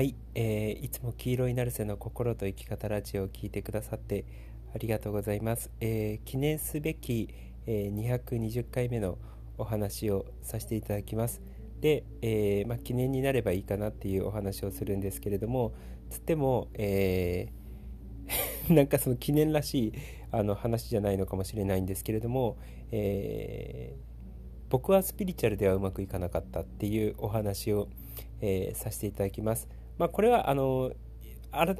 はい、いつも黄色いナルセの心と生き方ラジオを聞いてくださってありがとうございます。記念すべき、220回目のお話をさせていただきます。で、記念になればいいかなっていうお話をするんですけれども、つっても、なんかその記念らしい話じゃないのかもしれないんですけれども、僕はスピリチュアルではうまくいかなかったっていうお話を、させていただきます。これはあら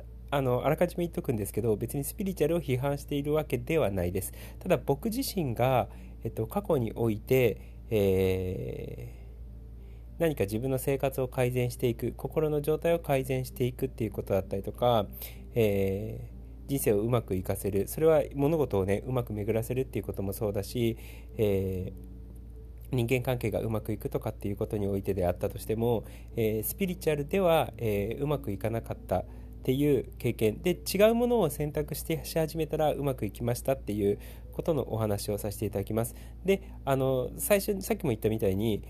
かじめ言っとくんですけど、別にスピリチュアルを批判しているわけではないです。ただ僕自身が、過去において、何か自分の生活を改善していく、心の状態を改善していくっていうことだったりとか、人生をうまくいかせる、それは物事をねうまく巡らせるっていうこともそうだし、人間関係がうまくいくとかっていうことにおいてであったとしても、スピリチュアルでは、うまくいかなかったっていう経験で、違うものを選択してし始めたらうまくいきましたっていうことのお話をさせていただきます。で、最初にさっきも言ったみたいに、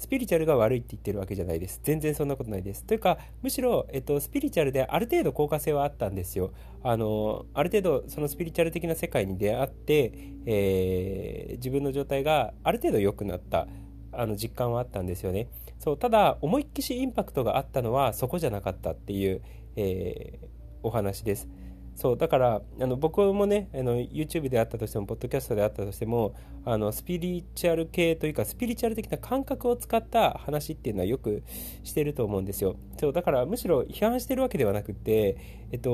スピリチュアルが悪いって言ってるわけじゃないです。全然そんなことないです。というか、むしろ、スピリチュアルである程度効果性はあったんですよ。ある程度そのスピリチュアル的な世界に出会って、自分の状態がある程度良くなった実感はあったんですよね。そう、ただ思いっきしインパクトがあったのはそこじゃなかったっていう、お話です。そうだから僕もねYouTube であったとしてもポッドキャストであったとしてもスピリチュアル系というかスピリチュアル的な感覚を使った話っていうのはよくしてると思うんですよ。そうだからむしろ批判してるわけではなくて、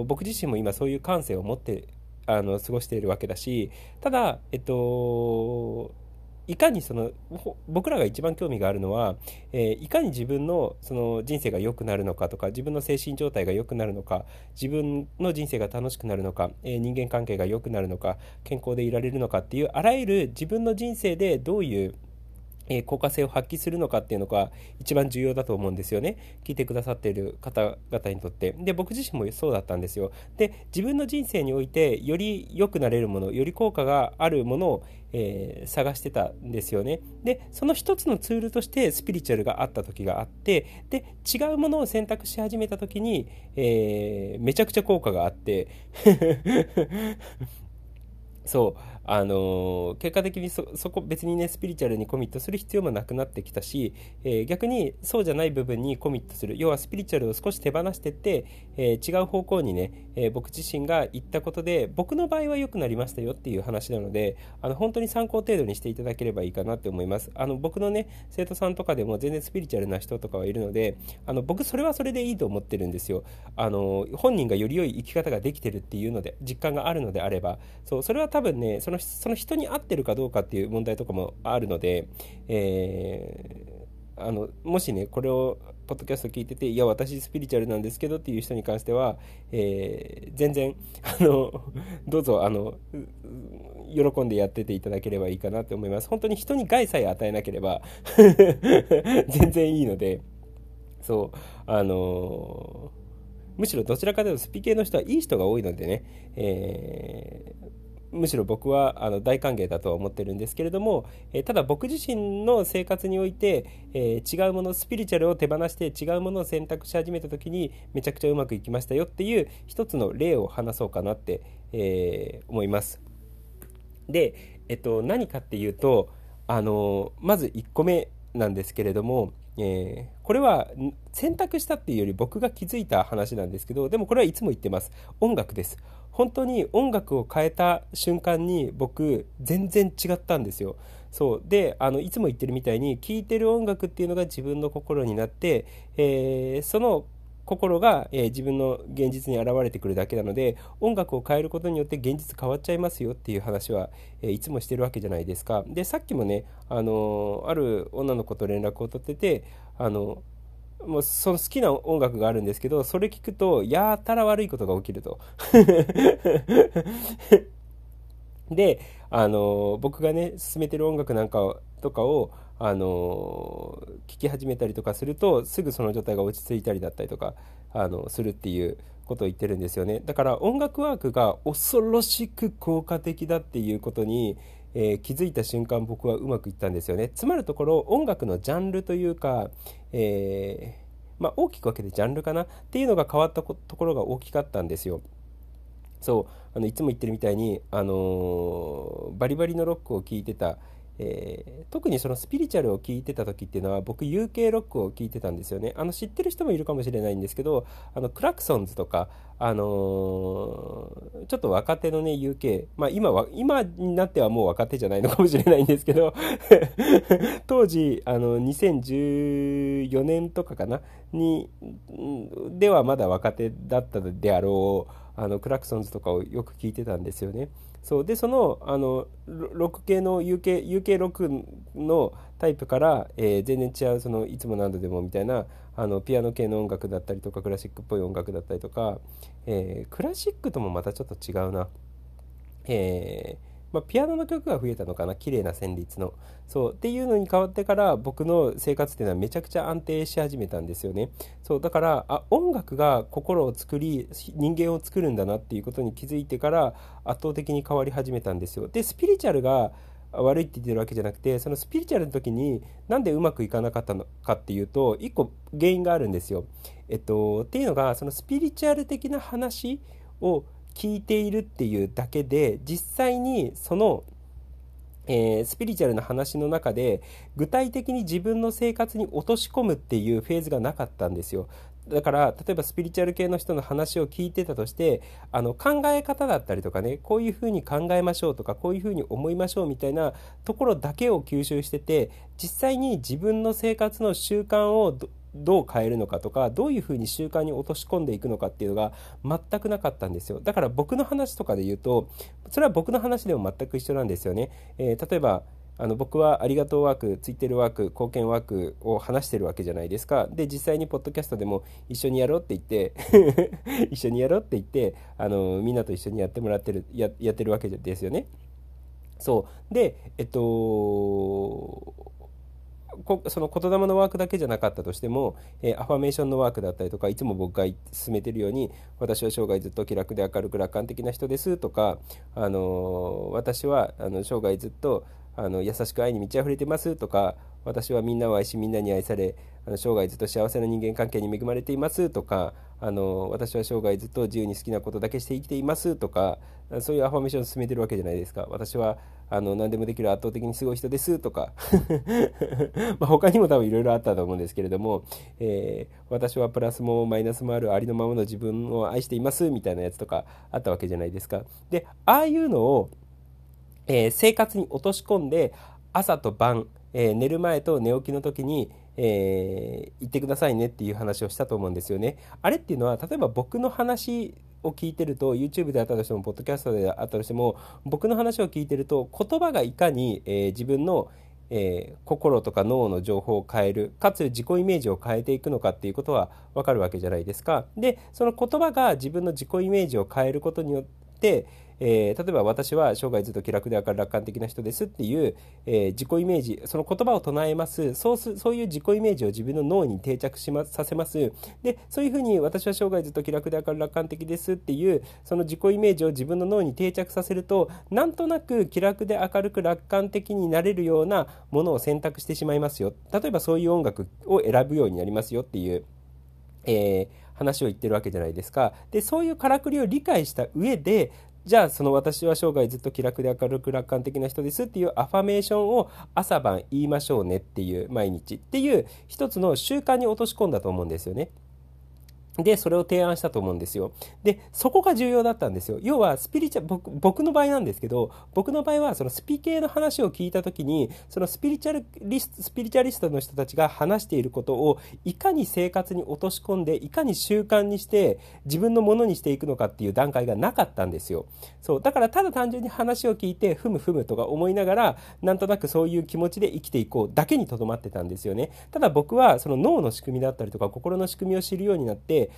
僕自身も今そういう感性を持って過ごしているわけだし、ただいかに僕らが一番興味があるのは、いかに自分のその人生が良くなるのかとか、自分の精神状態が良くなるのか、自分の人生が楽しくなるのか、人間関係が良くなるのか、健康でいられるのかっていうあらゆる自分の人生でどういう効果性を発揮するのかっていうのが一番重要だと思うんですよね。聞いてくださっている方々にとって。で、僕自身もそうだったんですよ。で、自分の人生においてより良くなれるもの、より効果があるものを、探してたんですよね。で、その一つのツールとしてスピリチュアルがあった時があって、で、違うものを選択し始めた時に、めちゃくちゃ効果があってそう結果的にそこ別にねスピリチュアルにコミットする必要もなくなってきたし、逆にそうじゃない部分にコミットする、要はスピリチュアルを少し手放してって、違う方向にね、僕自身が行ったことで僕の場合は良くなりましたよっていう話なので、本当に参考程度にしていただければいいかなって思います。僕のね生徒さんとかでも全然スピリチュアルな人とかはいるので、僕それはそれでいいと思ってるんですよ。本人がより良い生き方ができてるっていうので実感があるのであれば、それは多分ねその人に合ってるかどうかっていう問題とかもあるので、もしねこれをポッドキャスト聞いてて、いや私スピリチュアルなんですけどっていう人に関しては、全然どうぞ喜んでやってていただければいいかなと思います。本当に人に害さえ与えなければ全然いいので、そうむしろどちらかというとスピ系の人はいい人が多いのでね、むしろ僕は大歓迎だとは思ってるんですけれども、ただ僕自身の生活において、違うものスピリチュアルを手放して違うものを選択し始めた時にめちゃくちゃうまくいきましたよっていう一つの例を話そうかなって、思います。で、何かっていうとまず1個目なんですけれども、これは選択したっていうより僕が気づいた話なんですけど、でもこれはいつも言ってます。音楽です。本当に音楽を変えた瞬間に僕全然違ったんですよ。そうでいつも言ってるみたいに聴いてる音楽っていうのが自分の心になって、その心が、自分の現実に現れてくるだけなので、音楽を変えることによって現実変わっちゃいますよっていう話は、いつもしてるわけじゃないですか。でさっきもねある女の子と連絡を取っててもうその好きな音楽があるんですけど、それ聞くとやたら悪いことが起きるとで僕がね勧めてる音楽なんかとかを聞き始めたりとかすると、すぐその状態が落ち着いたりだったりとかするっていうことを言ってるんですよね。だから音楽ワークが恐ろしく効果的だっていうことに気づいた瞬間僕はうまくいったんですよね。つまるところ音楽のジャンルというか、まあ、大きく分けてジャンルかなっていうのが変わったところが大きかったんですよ。そういつも言ってるみたいに、バリバリのロックを聴いてた、特にそのスピリチュアルを聴いてた時っていうのは僕 UK ロックを聴いてたんですよね。知ってる人もいるかもしれないんですけど、クラクソンズとか、ちょっと若手のね UK、まあ、今になってはもう若手じゃないのかもしれないんですけど当時2014年とかかなにではまだ若手だったであろうクラクソンズとかをよく聞いてたんですよね。そうで、そのロック系の UK ロックのタイプから、全然違う、そのいつも何度でもみたいなピアノ系の音楽だったりとかクラシックっぽい音楽だったりとか、クラシックともまたちょっと違うな、まあ、ピアノの曲が増えたのかな、綺麗な旋律の。そうっていうのに変わってから僕の生活っていうのはめちゃくちゃ安定し始めたんですよね。そうだから、音楽が心を作り人間を作るんだなっていうことに気づいてから圧倒的に変わり始めたんですよ。でスピリチュアルが悪いって言ってるわけじゃなくて、そのスピリチュアルの時になんでうまくいかなかったのかっていうと一個原因があるんですよ。っていうのが、そのスピリチュアル的な話を聞いているっていうだけで、実際にその、スピリチュアルな話の中で具体的に自分の生活に落とし込むっていうフェーズがなかったんですよ。だから例えばスピリチュアル系の人の話を聞いてたとして、考え方だったりとかね、こういうふうに考えましょうとかこういうふうに思いましょうみたいなところだけを吸収してて、実際に自分の生活の習慣をどう変えるのかとか、どういうふうに習慣に落とし込んでいくのかっていうのが全くなかったんですよ。だから僕の話とかで言うと、それは僕の話でも全く一緒なんですよね。例えば僕はありがとうワーク、ツイッテルワーク、貢献ワークを話してるわけじゃないですか。で実際にポッドキャストでも一緒にやろうって言って一緒にやろうって言ってみんなと一緒にやってるわけですよね。そうでその言霊のワークだけじゃなかったとしても、アファメーションのワークだったりとか、いつも僕が勧めてるように、私は生涯ずっと気楽で明るく楽観的な人ですとか、私は生涯ずっと優しく愛に満ち溢れてますとか、私はみんなを愛しみんなに愛され、生涯ずっと幸せな人間関係に恵まれていますとか、私は生涯ずっと自由に好きなことだけして生きていますとか、そういうアファメーションを進めてるわけじゃないですか。私は何でもできる圧倒的にすごい人ですとかまあ他にも多分いろいろあったと思うんですけれども、私はプラスもマイナスもあるありのままの自分を愛していますみたいなやつとかあったわけじゃないですか。でああいうのを生活に落とし込んで、朝と晩、寝る前と寝起きの時に、言ってくださいねっていう話をしたと思うんですよね。あれっていうのは、例えば僕の話を聞いてると YouTube であったとしても、ポッドキャストであったとしても、僕の話を聞いてると言葉がいかに、自分の心とか脳の情報を変える、かつ自己イメージを変えていくのかっていうことは分かるわけじゃないですか。でその言葉が自分の自己イメージを変えることによって例えば私は生涯ずっと気楽で明るい楽観的な人ですっていう、自己イメージ、その言葉を唱えます。そういう自己イメージを自分の脳に定着させます。でそういうふうに、私は生涯ずっと気楽で明るい楽観的ですっていうその自己イメージを自分の脳に定着させると、なんとなく気楽で明るく楽観的になれるようなものを選択してしまいますよ。例えばそういう音楽を選ぶようになりますよっていう、話を言ってるわけじゃないですか。でそういうからくりを理解した上で、じゃあその私は生涯ずっと気楽で明るく楽観的な人ですっていうアファメーションを朝晩言いましょうねっていう、毎日っていう一つの習慣に落とし込んだと思うんですよね。でそれを提案したと思うんですよ。でそこが重要だったんですよ。要はスピリチュアル、僕の場合なんですけど、僕の場合はそのスピ系の話を聞いた時に、そのスピリチュアリストの人たちが話していることをいかに生活に落とし込んで、いかに習慣にして自分のものにしていくのかっていう段階がなかったんですよ。そうだからただ単純に話を聞いて、ふむふむとか思いながら、なんとなくそういう気持ちで生きていこうだけにとどまってたんですよね。ただ僕はその脳の仕組みだったりとか心の仕組みを知るようになって、て、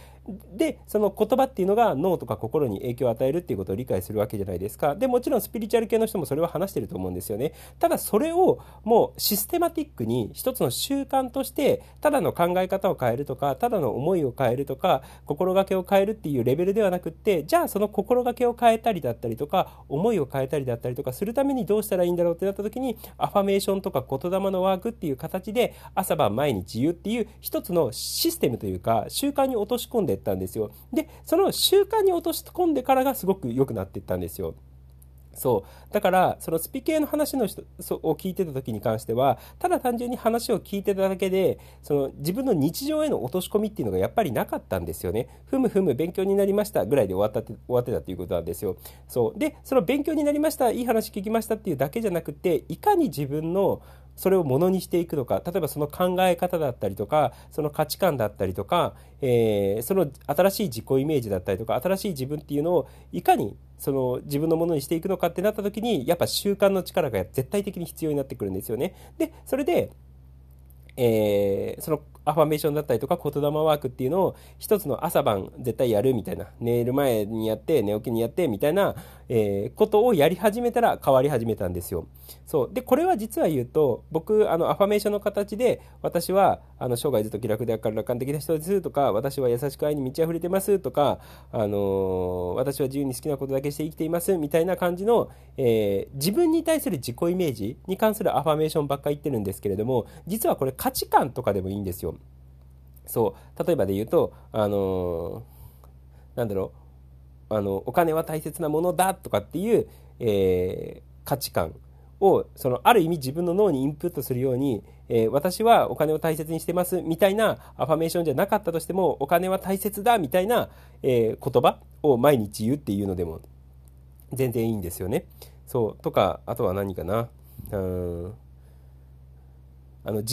でその言葉っていうのが脳とか心に影響を与えるっていうことを理解するわけじゃないですか。でもちろんスピリチュアル系の人もそれは話してると思うんですよね。ただそれをもうシステマティックに一つの習慣として、ただの考え方を変えるとか、ただの思いを変えるとか、心がけを変えるっていうレベルではなくって、じゃあその心がけを変えたりだったりとか、思いを変えたりだったりとかするためにどうしたらいいんだろうってなった時に、アファメーションとか言霊のワークっていう形で朝晩毎日言うっていう一つのシステムというか習慣に落とし込んでったんですよ。でその習慣に落とし込んでからがすごく良くなっていったんですよ。そうだから、そのスピ系の話の人を聞いてた時に関しては、ただ単純に話を聞いてただけでその自分の日常への落とし込みっていうのがやっぱりなかったんですよね。ふむふむ勉強になりましたぐらいで終わってたということなんですよ。そうで、その勉強になりました、いい話聞きましたっていうだけじゃなくて、いかに自分のそれをものにしていくのか、例えばその考え方だったりとか、その価値観だったりとか、その新しい自己イメージだったりとか、新しい自分っていうのをいかにその自分のものにしていくのかってなった時に、やっぱ習慣の力が絶対的に必要になってくるんですよね。でそれで、そのアファメーションだったりとか言霊ワークっていうのを一つの朝晩絶対やるみたいな、寝る前にやって寝起きにやってみたいな、ことをやり始めたら変わり始めたんですよ。そうで、これは実は言うと、僕アファメーションの形で、私は生涯ずっと気楽で明る感的な人ですとか、私は優しく愛に満ち溢れてますとか、私は自由に好きなことだけして生きていますみたいな感じの、自分に対する自己イメージに関するアファメーションばっかり言ってるんですけれども、実はこれ価値観とかでもいいんですよ。そう例えばで言うと、なんだろう、お金は大切なものだとかっていう、価値観をそのある意味自分の脳にインプットするように、私はお金を大切にしてますみたいなアファメーションじゃなかったとしても、お金は大切だみたいな、言葉を毎日言うっていうのでも全然いいんですよね。そうとか、あとは何かな、自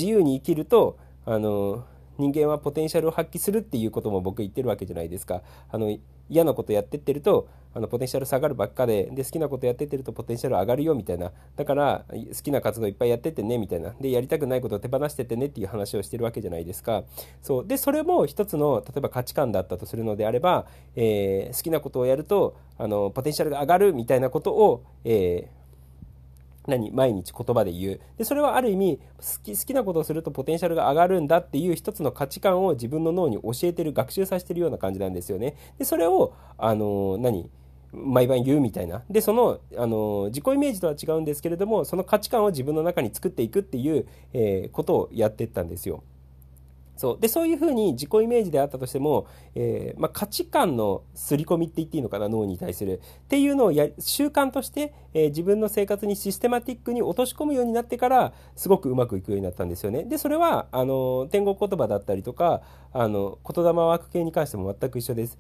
由に生きると人間はポテンシャルを発揮するっていうことも僕言ってるわけじゃないですか。嫌なことやってってるとポテンシャル下がるばっかで、好きなことやってってるとポテンシャル上がるよみたいな、だから好きな活動いっぱいやってってねみたいな、でやりたくないことを手放してってねっていう話をしてるわけじゃないですか。そうでそれも一つの、例えば価値観だったとするのであれば、好きなことをやるとポテンシャルが上がるみたいなことを、毎日言葉で言う。でそれはある意味好きなことをするとポテンシャルが上がるんだっていう一つの価値観を自分の脳に教えてる、学習させてるような感じなんですよね。でそれを毎晩言うみたいな。でその、自己イメージとは違うんですけれども、その価値観を自分の中に作っていくっていう、ことをやってったんですよ。そうでそういうふうに自己イメージであったとしても、価値観の刷り込みって言っていいのかな、脳に対するっていうのを習慣として、自分の生活にシステマティックに落とし込むようになってから、すごくうまくいくようになったんですよね。でそれは天国言葉だったりとか言霊ワーク系に関しても全く一緒です。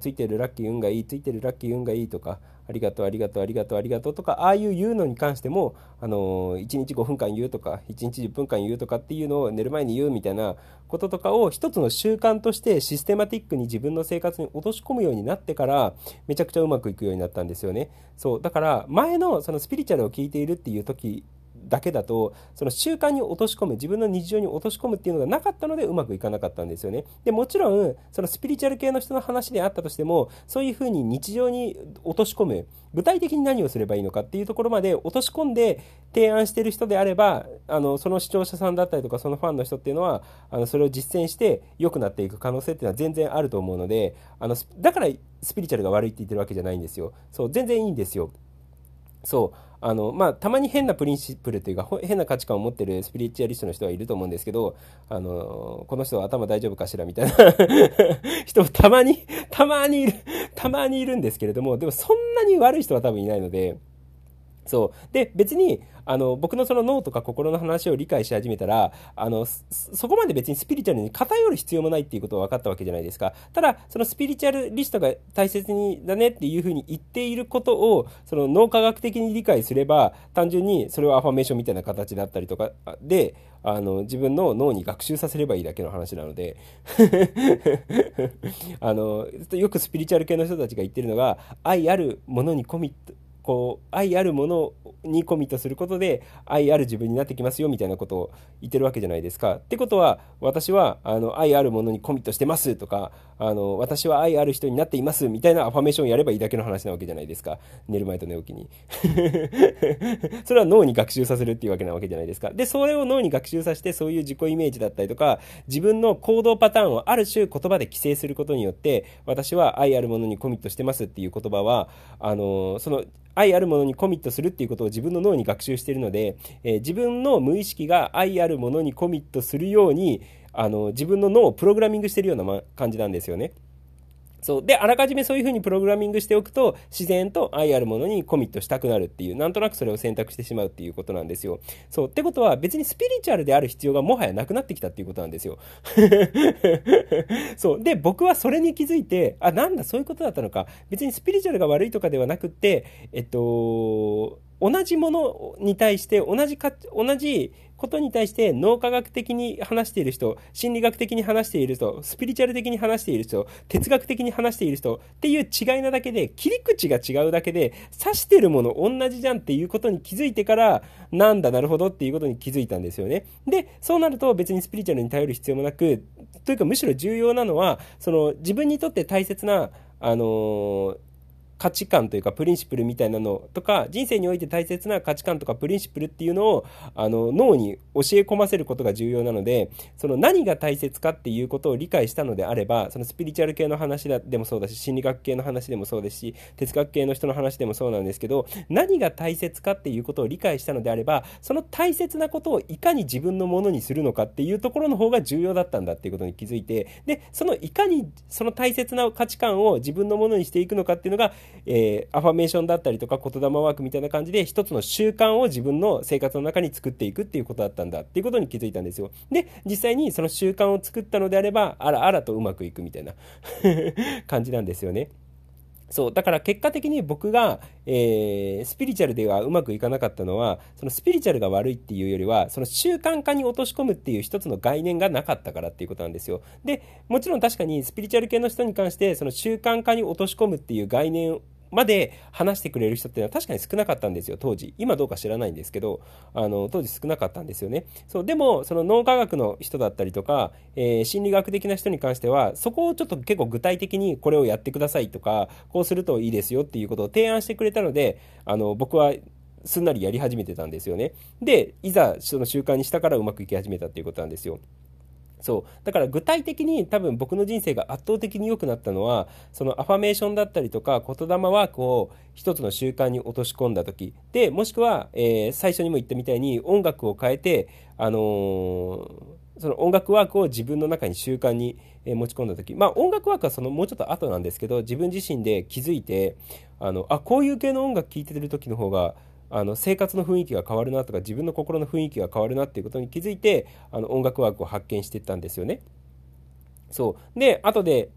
ついてるラッキー運がいい、ついてるラッキー運がいいとか、ありがとうありがとうありがとうありがとうとか、ああいう言うのに関しても1日5分間言うとか1日10分間言うとかっていうのを寝る前に言うみたいなこととかを一つの習慣としてシステマティックに自分の生活に落とし込むようになってから、めちゃくちゃうまくいくようになったんですよね。そうだから前のそのスピリチュアルを聞いているっていう時だけだと、その習慣に落とし込む、自分の日常に落とし込むっていうのがなかったのでうまくいかなかったんですよね。でもちろんそのスピリチュアル系の人の話であったとしても、そういうふうに日常に落とし込む、具体的に何をすればいいのかっていうところまで落とし込んで提案している人であれば、その視聴者さんだったりとかそのファンの人っていうのはそれを実践して良くなっていく可能性っていうのは全然あると思うので、だからスピリチュアルが悪いって言ってるわけじゃないんですよ。そう全然いいんですよ。そうたまに変なプリンシプルというか変な価値観を持ってるスピリチュアリストの人はいると思うんですけど、この人は頭大丈夫かしらみたいな人もたまにいるんですけれども、でもそんなに悪い人は多分いないので。そうで別に僕のその脳とか心の話を理解し始めたら、そこまで別にスピリチュアルに偏る必要もないっていうことは分かったわけじゃないですか。ただそのスピリチュアルリストが大切にだねっていうふうに言っていることをその脳科学的に理解すれば、単純にそれをアファメーションみたいな形だったりとかで自分の脳に学習させればいいだけの話なのでよくスピリチュアル系の人たちが言ってるのが、愛あるものにコミットこう愛あるものにコミットすることで愛ある自分になってきますよみたいなことを言ってるわけじゃないですか。ってことは私は愛あるものにコミットしてますとか私は愛ある人になっていますみたいなアファメーションをやればいいだけの話なわけじゃないですか。寝る前と寝起きにそれは脳に学習させるっていうわけなわけじゃないですか。でそれを脳に学習させてそういう自己イメージだったりとか自分の行動パターンをある種言葉で規制することによって私は愛あるものにコミットしてますっていう言葉はその愛あるものにコミットするっていうことを自分の脳に学習しているので、自分の無意識が愛あるものにコミットするように自分の脳をプログラミングしているような、感じなんですよね。そうであらかじめそういうふうにプログラミングしておくと自然と愛あるものにコミットしたくなるっていうなんとなくそれを選択してしまうっていうことなんですよ。そうってことは別にスピリチュアルである必要がもはやなくなってきたっていうことなんですよそうで僕はそれに気づいてなんだそういうことだったのか別にスピリチュアルが悪いとかではなくって同じものに対して同じことに対して脳科学的に話している人、心理学的に話している人、スピリチュアル的に話している人、哲学的に話している人っていう違いなだけで切り口が違うだけで指してるもの同じじゃんっていうことに気づいてからなんだなるほどっていうことに気づいたんですよね。でそうなると別にスピリチュアルに頼る必要もなくというかむしろ重要なのは自分にとって大切な価値観というかプリンシプルみたいなのとか人生において大切な価値観とかプリンシプルっていうのを脳に教え込ませることが重要なので何が大切かっていうことを理解したのであればスピリチュアル系の話でもそうだし心理学系の話でもそうですし哲学系の人の話でもそうなんですけど何が大切かっていうことを理解したのであればその大切なことをいかに自分のものにするのかっていうところの方が重要だったんだっていうことに気づいてでいかにその大切な価値観を自分のものにしていくのかっていうのがアファメーションだったりとか言霊ワークみたいな感じで一つの習慣を自分の生活の中に作っていくっていうことだったんだっていうことに気づいたんですよ。で実際にその習慣を作ったのであればあらあらとうまくいくみたいな感じなんですよね。そうだから結果的に僕が、スピリチュアルではうまくいかなかったのはスピリチュアルが悪いっていうよりは習慣化に落とし込むっていう一つの概念がなかったからっていうことなんですよ。でもちろん確かにスピリチュアル系の人に関して習慣化に落とし込むっていう概念まで話してくれる人っていうのは確かに少なかったんですよ当時。今どうか知らないんですけど当時少なかったんですよね。そうでも脳科学の人だったりとか、心理学的な人に関してはそこをちょっと結構具体的にこれをやってくださいとかこうするといいですよっていうことを提案してくれたので僕はすんなりやり始めてたんですよね。でいざ習慣にしたからうまくいき始めたっていうことなんですよ。そうだから具体的に多分僕の人生が圧倒的に良くなったのはアファメーションだったりとか言霊ワークを一つの習慣に落とし込んだ時でもしくは、最初にも言ったみたいに音楽を変えてその音楽ワークを自分の中に習慣に持ち込んだ時音楽ワークはもうちょっと後なんですけど自分自身で気づいてこういう系の音楽聴いてる時の方が生活の雰囲気が変わるなとか自分の心の雰囲気が変わるなっていうことに気づいて音楽ワークを発見していったんですよね。そうで後で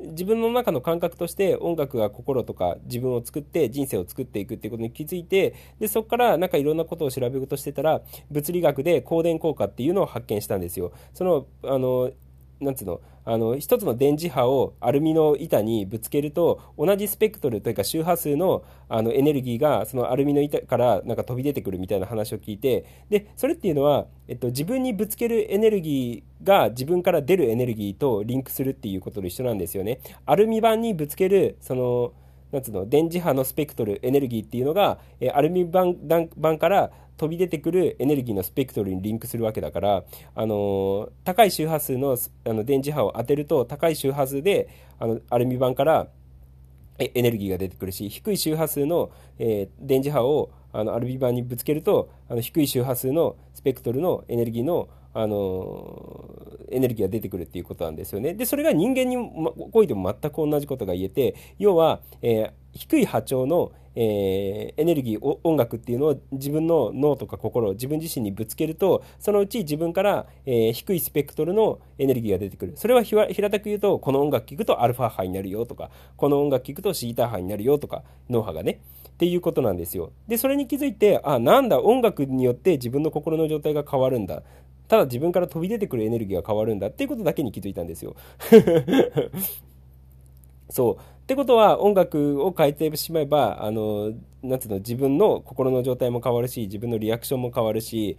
自分の中の感覚として音楽が心とか自分を作って人生を作っていくっていうことに気づいてでそこからいろんなことを調べようとしてたら物理学で光電効果っていうのを発見したんですよ。なんつうの一つの電磁波をアルミの板にぶつけると同じスペクトルというか周波数のエネルギーがアルミの板から飛び出てくるみたいな話を聞いてでそれっていうのは、自分にぶつけるエネルギーが自分から出るエネルギーとリンクするっていうことと一緒なんですよね。アルミ板にぶつけるなんつうの電磁波のスペクトルエネルギーっていうのがアルミ板から飛び出てくるエネルギーのスペクトルにリンクするわけだから、高い周波数の電磁波を当てると高い周波数でアルミ板からエネルギーが出てくるし低い周波数の、電磁波をアルミ板にぶつけると低い周波数のスペクトルのエネルギーのエネルギーが出てくるっていうことなんですよね。でそれが人間においても全く同じことが言えて要は、低い波長の、エネルギー音楽っていうのを自分の脳とか心自分自身にぶつけるとそのうち自分から、低いスペクトルのエネルギーが出てくる。それは平たく言うとこの音楽聴くとアルファ波になるよとかこの音楽聴くとシータ波になるよとか脳波がねっていうことなんですよ。でそれに気づいてなんだ音楽によって自分の心の状態が変わるんだただ自分から飛び出てくるエネルギーが変わるんだっていうことだけに気づいたんですよそうってことは音楽を変えてしまえばなんていうの、自分の心の状態も変わるし、自分のリアクションも変わるし、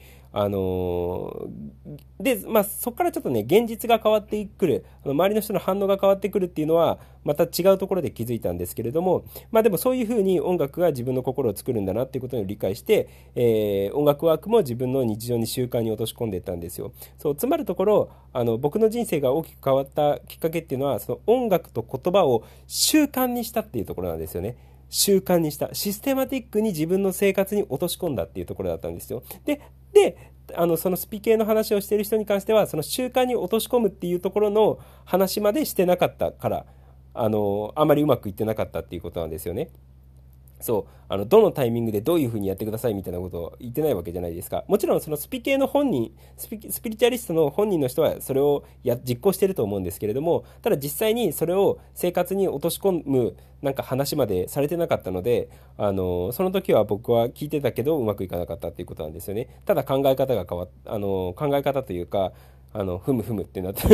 で、まあ、そこからちょっとね、現実が変わってくる、周りの人の反応が変わってくるっていうのはまた違うところで気づいたんですけれども、まあでもそういうふうに音楽が自分の心を作るんだなっていうことを理解して、音楽ワークも自分の日常に習慣に落とし込んでいったんですよ。そう、つまるところ僕の人生が大きく変わったきっかけっていうのは、その音楽と言葉を習慣にしたっていうところなんですよね。習慣にした、システマティックに自分の生活に落とし込んだっていうところだったんですよ。でそのスピ系の話をしている人に関しては、その習慣に落とし込むっていうところの話までしてなかったから、あまりうまくいってなかったっていうことなんですよね。そう、どのタイミングでどういうふうにやってくださいみたいなことを言ってないわけじゃないですか。もちろんそのスピ系の本人、スピリチュアリストの本人の人はそれを実行してると思うんですけれども、ただ実際にそれを生活に落とし込むなんか話までされてなかったので、その時は僕は聞いてたけどうまくいかなかったっていうことなんですよね。ただ考え方が変わっ、考え方というか、ふむふむってなった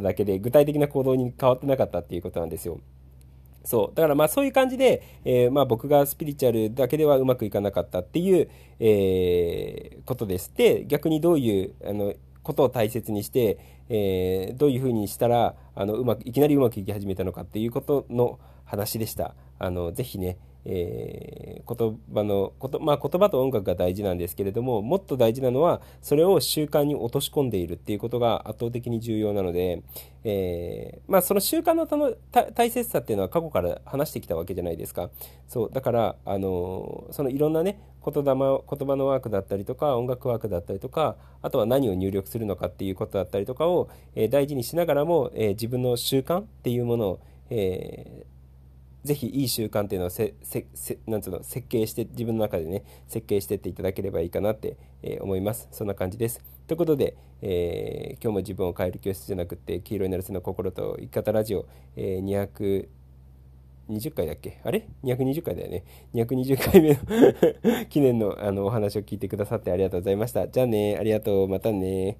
だけで、具体的な行動に変わってなかったっていうことなんですよ。そう、だからまあそういう感じで、僕がスピリチュアルだけではうまくいかなかったっていう、ことです。で、逆にどういうことを大切にして、どういうふうにしたらいきなりうまくいき始めたのかっていうことの話でした。ぜひね、言葉と音楽が大事なんですけれども、もっと大事なのはそれを習慣に落とし込んでいるっていうことが圧倒的に重要なので、まあ、その習慣の大切さっていうのは過去から話してきたわけじゃないですか。そうだからそのいろんなね、言葉のワークだったりとか、音楽ワークだったりとか、あとは何を入力するのかっていうことだったりとかを、大事にしながらも、自分の習慣っていうものを、ぜひいい習慣っていうのを設計して、自分の中でね設計してっていただければいいかなって思います。そんな感じです。ということで、今日も自分を変える教室じゃなくて黄色になる背の心と生き方ラジオ、220回だっけ、あれ220回だよね。220回目の記念のお話を聞いてくださってありがとうございました。じゃあね、ありがとう、またね。